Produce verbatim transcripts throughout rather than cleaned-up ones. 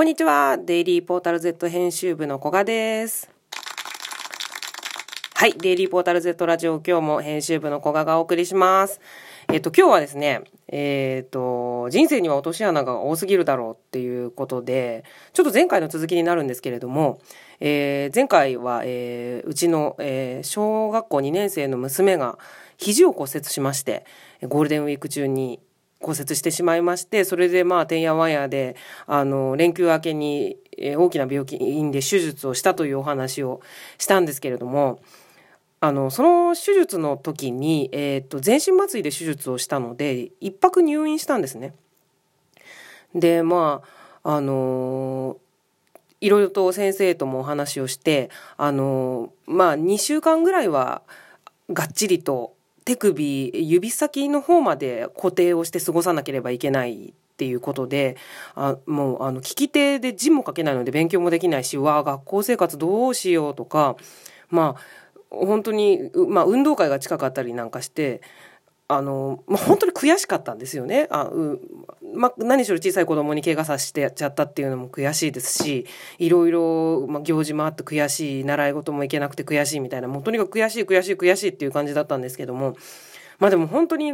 こんにちは、デイリーポータル Z 編集部の古賀です。はい、デイリーポータル Z ラジオ、今日も編集部の古賀がお送りします。えっと今日はですね、えっと人生には落とし穴が多すぎるだろうっていうことで、ちょっと前回の続きになるんですけれども、えー、前回は、えー、うちの、えー、小学校にねん生の娘が肘を骨折しまして、ゴールデンウィーク中に骨折してしまいまして、それでまあてんやわんやであの連休明けに、えー、大きな病気で手術をしたというお話をしたんですけれども、あのその手術の時に、えー、っと全身麻酔で手術をしたので一泊入院したんですね。でまああのいろいろと先生ともお話をして、あのまあにしゅうかんぐらいはがっちりと手首指先の方まで固定をして過ごさなければいけないっていうことで、あもうあの聞き手で字も書けないので勉強もできないし、うわ学校生活どうしようとか、まあ本当に、まあ、運動会が近かったりなんかして、あの、まあ、本当に悔しかったんですよね。あう、まあ、何しろ小さい子供に怪我させてやっちゃったっていうのも悔しいですし、いろいろ、まあ、行事もあって悔しい、習い事も行けなくて悔しいみたいな、もうとにかく悔しい悔しい悔しいっていう感じだったんですけども、まあでも本当に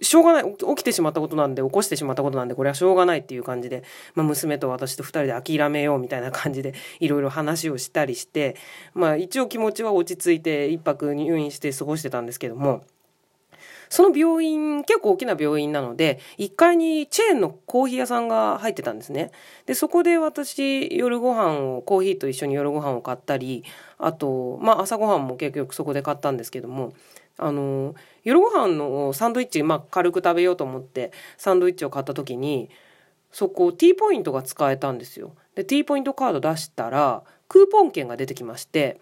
しょうがない、起きてしまったことなんで、起こしてしまったことなんで、これはしょうがないっていう感じで、まあ、娘と私とふたりで諦めようみたいな感じでいろいろ話をしたりして、まあ、一応気持ちは落ち着いて一泊入院して過ごしてたんですけども、その病院結構大きな病院なのでいっかいにチェーンのコーヒー屋さんが入ってたんですね。でそこで私夜ご飯をコーヒーと一緒に夜ご飯を買ったり、あと、まあ、朝ご飯も結局そこで買ったんですけども、あの夜ご飯のサンドイッチ、まあ、軽く食べようと思ってサンドイッチを買った時に、そこ T ポイントが使えたんですよ。で T ポイントカード出したらクーポン券が出てきまして、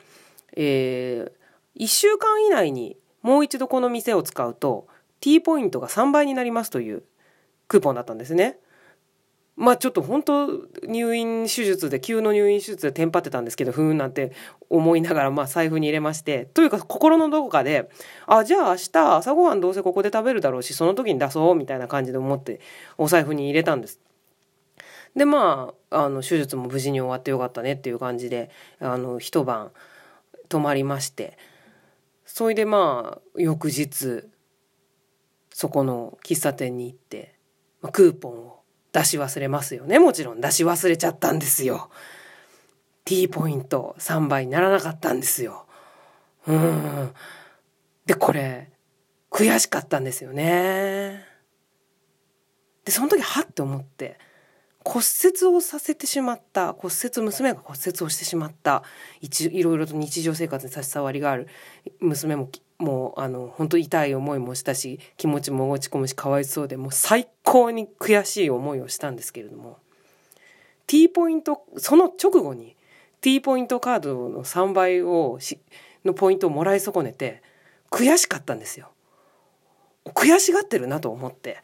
えー、いっしゅうかん以内にもう一度この店を使うと T ポイントがさんばいになりますというクーポンだったんですね。まあちょっと本当入院手術で急の入院手術でテンパってたんですけど、ふーんなんて思いながら、まあ財布に入れまして、というか心のどこかで、あじゃあ明日朝ごはんどうせここで食べるだろうし、その時に出そうみたいな感じで思ってお財布に入れたんです。でまああの手術も無事に終わってよかったねっていう感じで、あの一晩泊まりまして、それでまあ翌日そこの喫茶店に行って、まあ、クーポンを出し忘れますよね。もちろん出し忘れちゃったんですよ。 T ポイントさんばいにならなかったんですよ。うーんでこれ悔しかったんですよね。でその時はって思って、骨折をさせてしまった、骨折娘が骨折をしてしまった、いろいろと日常生活に差し障りがある娘ももうあの本当痛い思いもしたし、気持ちも落ち込むし、かわいそうでもう最高に悔しい思いをしたんですけれども、 T ポイントその直後に T ポイントカードのさんばいをしのポイントをもらい損ねて悔しかったんですよ。悔しがってるなと思って、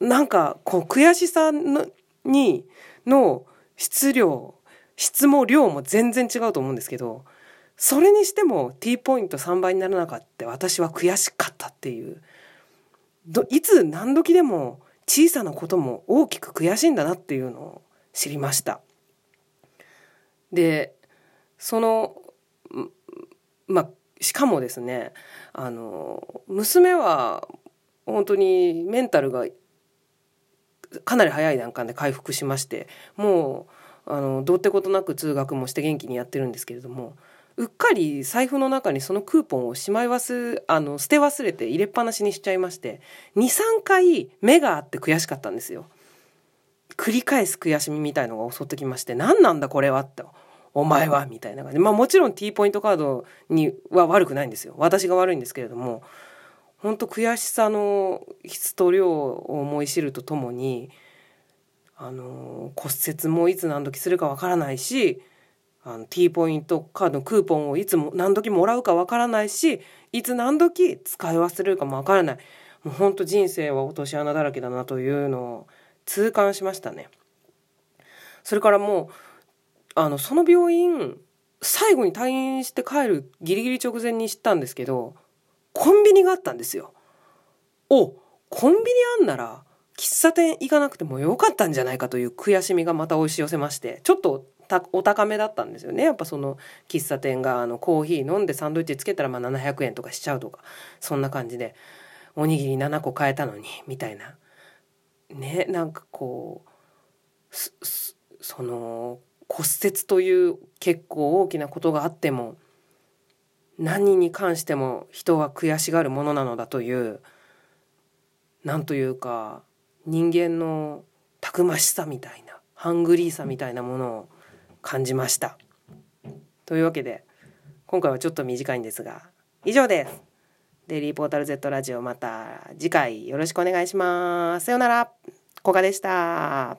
なんかこう悔しさのにの質量質も量も全然違うと思うんですけど、それにしても T ポイントさんばいにならなかった、私は悔しかったっていう、どいつ何時でも小さなことも大きく悔しいんだなっていうのを知りました。でそのまあしかもですね、あの娘は本当にメンタルがかなり早い段階で回復しまして、もうあのどうってことなく通学もして元気にやってるんですけれども、うっかり財布の中にそのクーポンをしまい忘あの捨て忘れて入れっぱなしにしちゃいまして、 にさんかい目があって悔しかったんですよ。繰り返す悔しみみたいのが襲ってきまして、何なんだこれはってお前はみたいな感じで、まあ、もちろん T ポイントカードには悪くないんですよ、私が悪いんですけれども、本当悔しさの質と量を思い知るとともに、あの骨折もいつ何時するかわからないし、あの T ポイントカードのクーポンをいつも何時もらうかわからないし、いつ何時使い忘れるかもわからない、もう本当人生は落とし穴だらけだなというのを痛感しましたね。それからもうあのその病院最後に退院して帰るギリギリ直前に知ったんですけど、コンビニがあったんですよ。お、コンビニあんなら喫茶店行かなくてもよかったんじゃないかという悔しみがまた押し寄せまして、ちょっとお高めだったんですよね。やっぱその喫茶店があのコーヒー飲んでサンドイッチつけたらまあななひゃくえんとかしちゃうとか、そんな感じでおにぎりななこ買えたのにみたいなね、なんかこうその骨折という結構大きなことがあっても何に関しても人は悔しがるものなのだという、なんというか人間のたくましさみたいなハングリーさみたいなものを感じました。というわけで今回はちょっと短いんですが以上です。デイリーポータル Z ラジオ、また次回よろしくお願いします。さようなら。コカでした。